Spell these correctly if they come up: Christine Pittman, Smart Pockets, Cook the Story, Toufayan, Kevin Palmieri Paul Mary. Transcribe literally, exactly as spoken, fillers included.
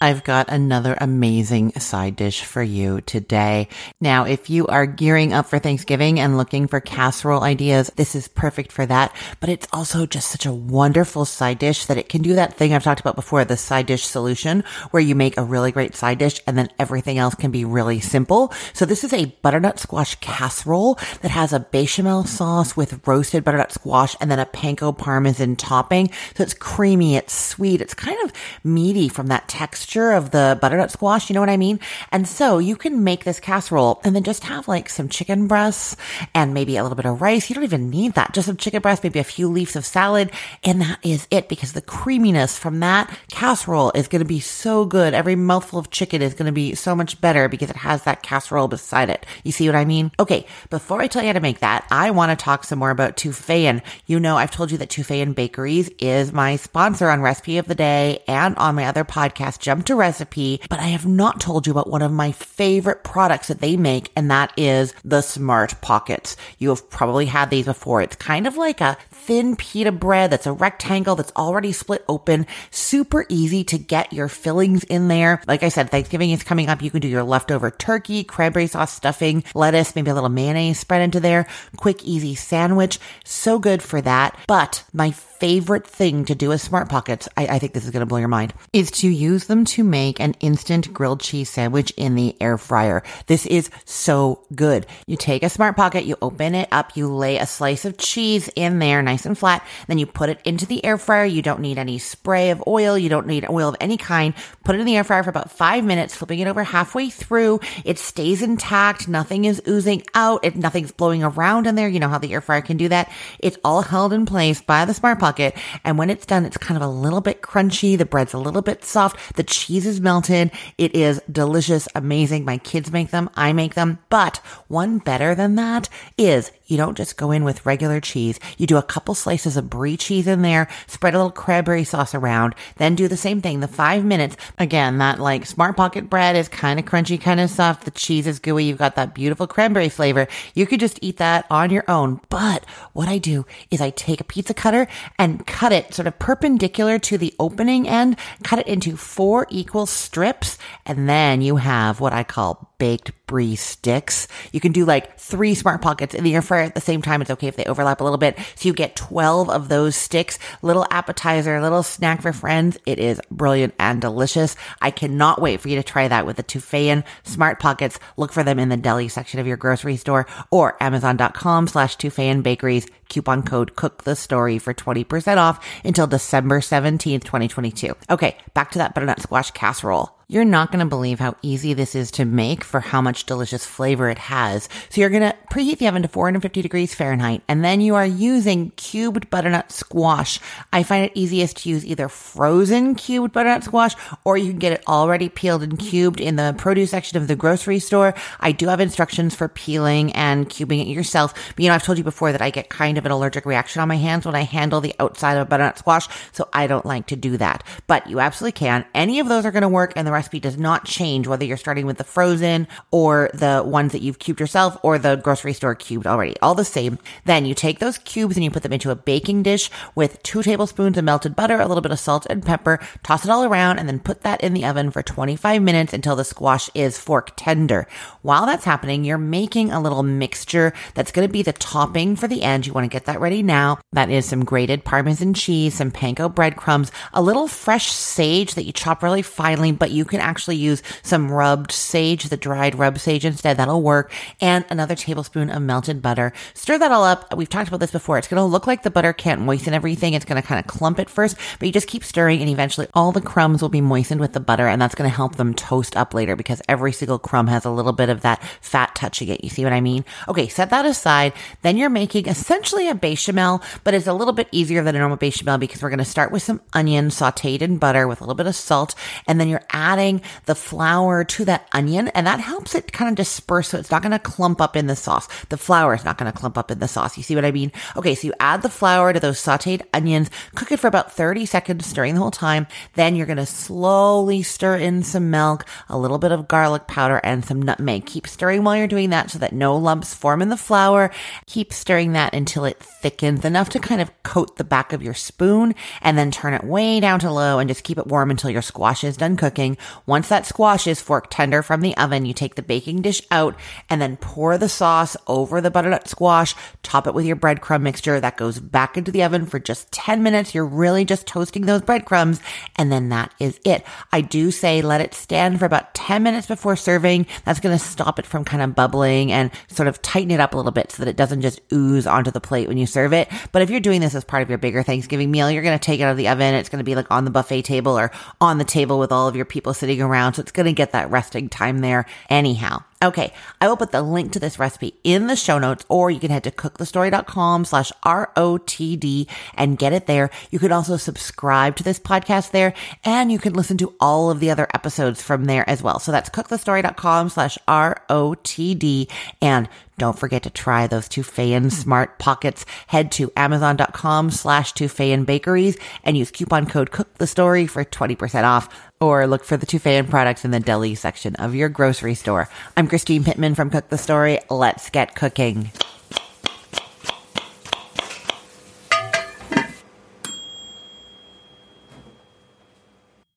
I've got another amazing side dish for you today. Now, if you are gearing up for Thanksgiving and looking for casserole ideas, this is perfect for that. But it's also just such a wonderful side dish that it can do that thing I've talked about before, the side dish solution, where you make a really great side dish and then everything else can be really simple. So this is a butternut squash casserole that has a bechamel sauce with roasted butternut squash and then a panko parmesan topping. So it's creamy, it's sweet, it's kind of meaty from that texture of the butternut squash, you know what I mean? And so you can make this casserole and then just have like some chicken breasts and maybe a little bit of rice. You don't even need that. Just some chicken breasts, maybe a few leaves of salad. And that is it, because the creaminess from that casserole is going to be so good. Every mouthful of chicken is going to be so much better because it has that casserole beside it. You see what I mean? Okay. Before I tell you how to make that, I want to talk some more about Toufayan. You know, I've told you that Toufayan Bakeries is my sponsor on Recipe of the Day and on my other podcast, to Recipe, but I have not told you about one of my favorite products that they make, and that is the Smart Pockets. You have probably had these before. It's kind of like a thin pita bread that's a rectangle that's already split open. Super easy to get your fillings in there. Like I said, Thanksgiving is coming up. You can do your leftover turkey, cranberry sauce stuffing, lettuce, maybe a little mayonnaise spread into there. Quick, easy sandwich. So good for that. But my favorite thing to do with Smart Pockets, I, I think this is going to blow your mind, is to use them to make an instant grilled cheese sandwich in the air fryer. This is so good. You take a Smart Pocket, you open it up, you lay a slice of cheese in there, nice and flat, then you put it into the air fryer. You don't need any spray of oil. You don't need oil of any kind. Put it in the air fryer for about five minutes, flipping it over halfway through. It stays intact. Nothing is oozing out. It, nothing's blowing around in there. You know how the air fryer can do that. It's all held in place by the Smart Pocket. And when it's done, it's kind of a little bit crunchy. The bread's a little bit soft. The cheese is melted. It is delicious, amazing. My kids make them. I make them. But one better than that is you don't just go in with regular cheese. You do a couple slices of brie cheese in there, spread a little cranberry sauce around, then do the same thing, the five minutes. Again, that like Smart Pocket bread is kind of crunchy, kind of soft. The cheese is gooey. You've got that beautiful cranberry flavor. You could just eat that on your own. But what I do is I take a pizza cutter and cut it sort of perpendicular to the opening end, cut it into four equal strips, and then you have what I call baked brie sticks. You can do like three Smart Pockets in the air fryer at the same time. It's okay if they overlap a little bit. So you get twelve of those sticks, little appetizer, little snack for friends. It is brilliant and delicious. I cannot wait for you to try that with the Toufayan Smart Pockets. Look for them in the deli section of your grocery store or amazon.com slash Toufayan Bakeries. Coupon code Cook the Story for twenty percent off until December seventeenth, twenty twenty-two. Okay, back to that butternut squash casserole. You're not going to believe how easy this is to make for how much delicious flavor it has. So you're going to preheat the oven to four hundred fifty degrees Fahrenheit, and then you are using cubed butternut squash. I find it easiest to use either frozen cubed butternut squash, or you can get it already peeled and cubed in the produce section of the grocery store. I do have instructions for peeling and cubing it yourself. But you know, I've told you before that I get kind of an allergic reaction on my hands when I handle the outside of a butternut squash, so I don't like to do that. But you absolutely can. Any of those are going to work, and the recipe does not change whether you're starting with the frozen or the ones that you've cubed yourself or the grocery store cubed already. All the same. Then you take those cubes and you put them into a baking dish with two tablespoons of melted butter, a little bit of salt and pepper, toss it all around, and then put that in the oven for twenty-five minutes until the squash is fork tender. While that's happening, you're making a little mixture that's going to be the topping for the end. You want to get that ready now. That is some grated Parmesan cheese, some panko breadcrumbs, a little fresh sage that you chop really finely, but you You can actually use some rubbed sage, the dried rubbed sage instead. That'll work. And another tablespoon of melted butter. Stir that all up. We've talked about this before. It's going to look like the butter can't moisten everything. It's going to kind of clump it first, but you just keep stirring and eventually all the crumbs will be moistened with the butter, and that's going to help them toast up later because every single crumb has a little bit of that fat touching it. You see what I mean? Okay, set that aside. Then you're making essentially a bechamel, but it's a little bit easier than a normal bechamel because we're going to start with some onion sauteed in butter with a little bit of salt, and then you're adding adding the flour to that onion, and that helps it kind of disperse, so it's not going to clump up in the sauce. The flour is not going to clump up in the sauce. You see what I mean? Okay, so you add the flour to those sauteed onions, cook it for about thirty seconds, stirring the whole time. Then you're going to slowly stir in some milk, a little bit of garlic powder, and some nutmeg. Keep stirring while you're doing that so that no lumps form in the flour. Keep stirring that until it thickens enough to kind of coat the back of your spoon, and then turn it way down to low and just keep it warm until your squash is done cooking. Once that squash is fork tender from the oven, you take the baking dish out and then pour the sauce over the butternut squash, top it with your breadcrumb mixture. That goes back into the oven for just ten minutes. You're really just toasting those breadcrumbs, and then that is it. I do say let it stand for about ten minutes before serving. That's going to stop it from kind of bubbling and sort of tighten it up a little bit so that it doesn't just ooze onto the plate when you serve it. But if you're doing this as part of your bigger Thanksgiving meal, you're going to take it out of the oven. It's going to be like on the buffet table or on the table with all of your people sitting around. So it's going to get that resting time there anyhow. Okay, I will put the link to this recipe in the show notes, or you can head to cookthestory.com slash R O T D and get it there. You can also subscribe to this podcast there, and you can listen to all of the other episodes from there as well. So that's cookthestory.com slash R O T D. And don't forget to try those Toufayan Smart Pockets. Head to amazon.com slash Toufayan Bakeries and use coupon code COOKTHESTORY for twenty percent off. Or look for the Toufayan products in the deli section of your grocery store. I'm Christine Pittman from Cook the Story. Let's get cooking.